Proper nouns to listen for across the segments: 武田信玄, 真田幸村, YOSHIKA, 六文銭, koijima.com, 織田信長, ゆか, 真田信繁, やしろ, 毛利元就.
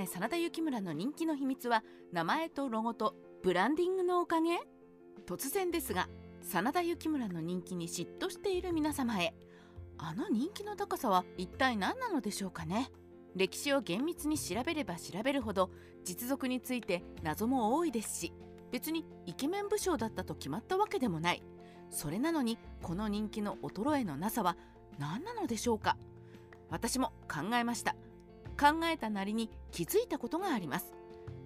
え真田幸村の人気の秘密は名前とロゴとブランディングのおかげ。突然ですが真田幸村の人気に嫉妬している皆様へ、あの人気の高さは一体何なのでしょうかね。歴史を厳密に調べれば調べるほど実属について謎も多いですし、別にイケメン武将だったと決まったわけでもない。それなのにこの人気の衰えのなさは何なのでしょうか。私も考えました。考えたなりに気づいたことがあります。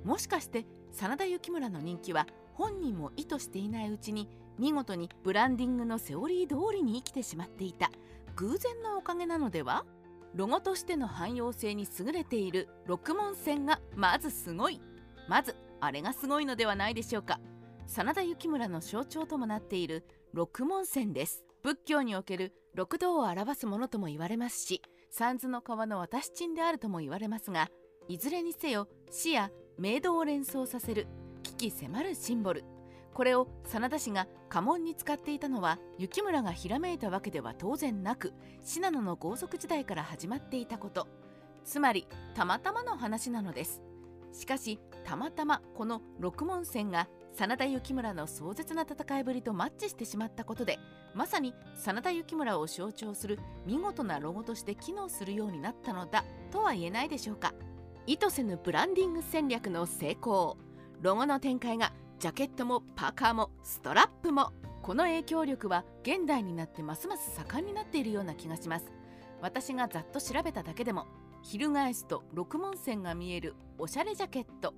もしかして真田幸村の人気は本人も意図していないうちに見事にブランディングのセオリー通りに生きてしまっていた偶然のおかげなのでは。ロゴとしての汎用性に優れている六文銭がまずすごい。まずあれがすごいのではないでしょうか。真田幸村の象徴ともなっている六文銭です。仏教における六道を表すものとも言われますし、三途の川の渡し賃であるとも言われますが、いずれにせよ死や冥土を連想させる危機迫るシンボル。これを真田氏が家紋に使っていたのは幸村がひらめいたわけでは当然なく、信濃の豪族時代から始まっていたこと、つまりたまたまの話なのです。しかし、たまたまこの六文銭が真田幸村の壮絶な戦いぶりとマッチしてしまったことで、まさに真田幸村を象徴する見事なロゴとして機能するようになったのだとは言えないでしょうか。意図せぬブランディング戦略の成功。ロゴの展開がジャケットもパーカーもストラップも、この影響力は現代になってますます盛んになっているような気がします。私がざっと調べただけでも、翻すと六文銭が見えるおしゃれジャケット、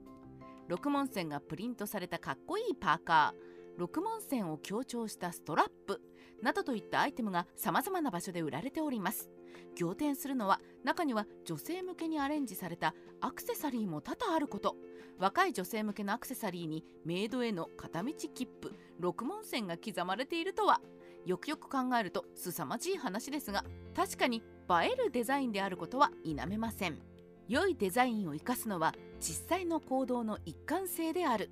六文銭がプリントされたかっこいいパーカー、六文銭を強調したストラップなどといったアイテムがさまざまな場所で売られております。仰天するのは、中には女性向けにアレンジされたアクセサリーも多々あること。若い女性向けのアクセサリーにメイドへの片道切符六文銭が刻まれているとは、よくよく考えると凄まじい話ですが、確かに映えるデザインであることは否めません。良いデザインを生かすのは実際の行動の一貫性である。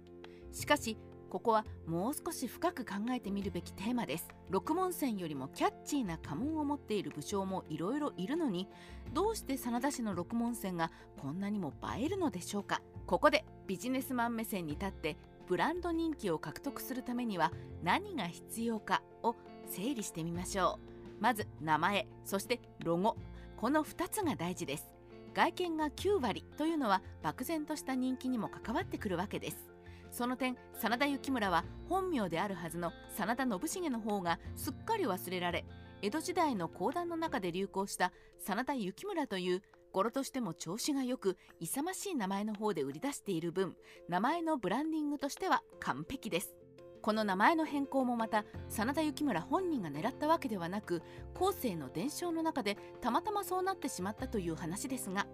しかしここはもう少し深く考えてみるべきテーマです。六文銭よりもキャッチーな家紋を持っている武将もいろいろいるのに、どうして真田氏の六文銭がこんなにも映えるのでしょうか。ここでビジネスマン目線に立って、ブランド人気を獲得するためには何が必要かを整理してみましょう。まず名前、そしてロゴ、この2つが大事です。外見が9割というのは漠然とした人気にも関わってくるわけです。その点、真田幸村は本名であるはずの真田信繁の方がすっかり忘れられ、江戸時代の講談の中で流行した真田幸村という語呂としても調子がよく勇ましい名前の方で売り出している分、名前のブランディングとしては完璧です。この名前の変更もまた真田幸村本人が狙ったわけではなく、後世の伝承の中でたまたまそうなってしまったという話ですが、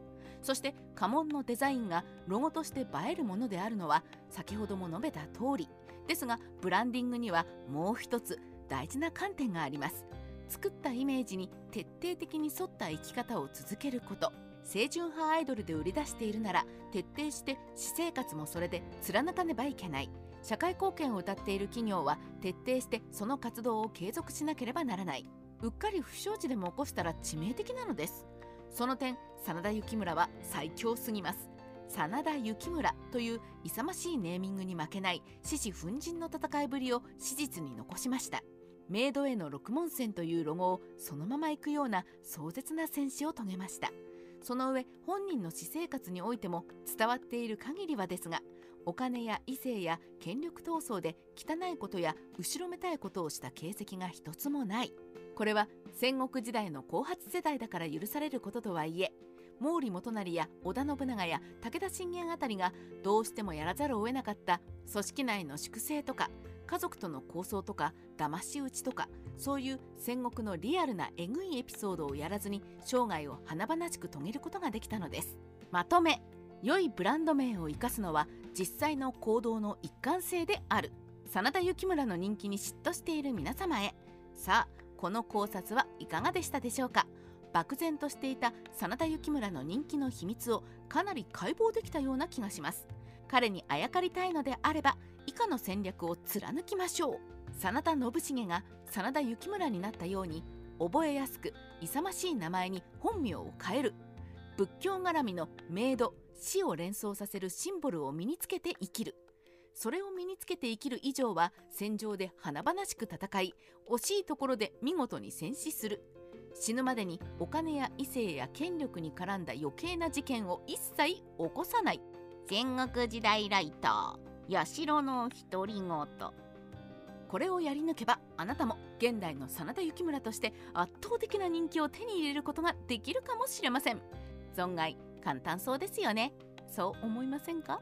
そして家紋のデザインがロゴとして映えるものであるのは先ほども述べた通りですが、ブランディングにはもう一つ大事な観点があります。作ったイメージに徹底的に沿った生き方を続けること。清純派アイドルで売り出しているなら、徹底して私生活もそれで貫かねばいけない。社会貢献を謳っている企業は徹底してその活動を継続しなければならない。うっかり不祥事でも起こしたら致命的なのです。その点、真田幸村は最強すぎます。真田幸村という勇ましいネーミングに負けない獅子奮迅の戦いぶりを史実に残しました。メイドへの六文銭というロゴをそのまま行くような壮絶な戦死を遂げました。その上、本人の私生活においても伝わっている限りはですが、お金や異性や権力闘争で汚いことや後ろめたいことをした形跡が一つもない。これは戦国時代の後発世代だから許されることとはいえ、毛利元就や織田信長や武田信玄あたりがどうしてもやらざるを得なかった組織内の粛清とか家族との抗争とか騙し討ちとか、そういう戦国のリアルなえぐいエピソードをやらずに生涯を華々しく遂げることができたのです。まとめ、良いブランド名を生かすのは実際の行動の一貫性である。真田幸村の人気に嫉妬している皆様へ、さあこの考察はいかがでしたでしょうか。漠然としていた真田幸村の人気の秘密をかなり解剖できたような気がします。彼にあやかりたいのであれば、以下の戦略を貫きましょう。真田信繁が真田幸村になったように、覚えやすく勇ましい名前に本名を変える。仏教絡みのメイド、死を連想させるシンボルを身につけて生きる。それを身につけて生きる以上は戦場で華々しく戦い、惜しいところで見事に戦死する。死ぬまでにお金や異性や権力に絡んだ余計な事件を一切起こさない。戦国時代ライター、やしろの独り言。これをやり抜けばあなたも現代の真田幸村として圧倒的な人気を手に入れることができるかもしれません。存外簡単そうですよね。そう思いませんか？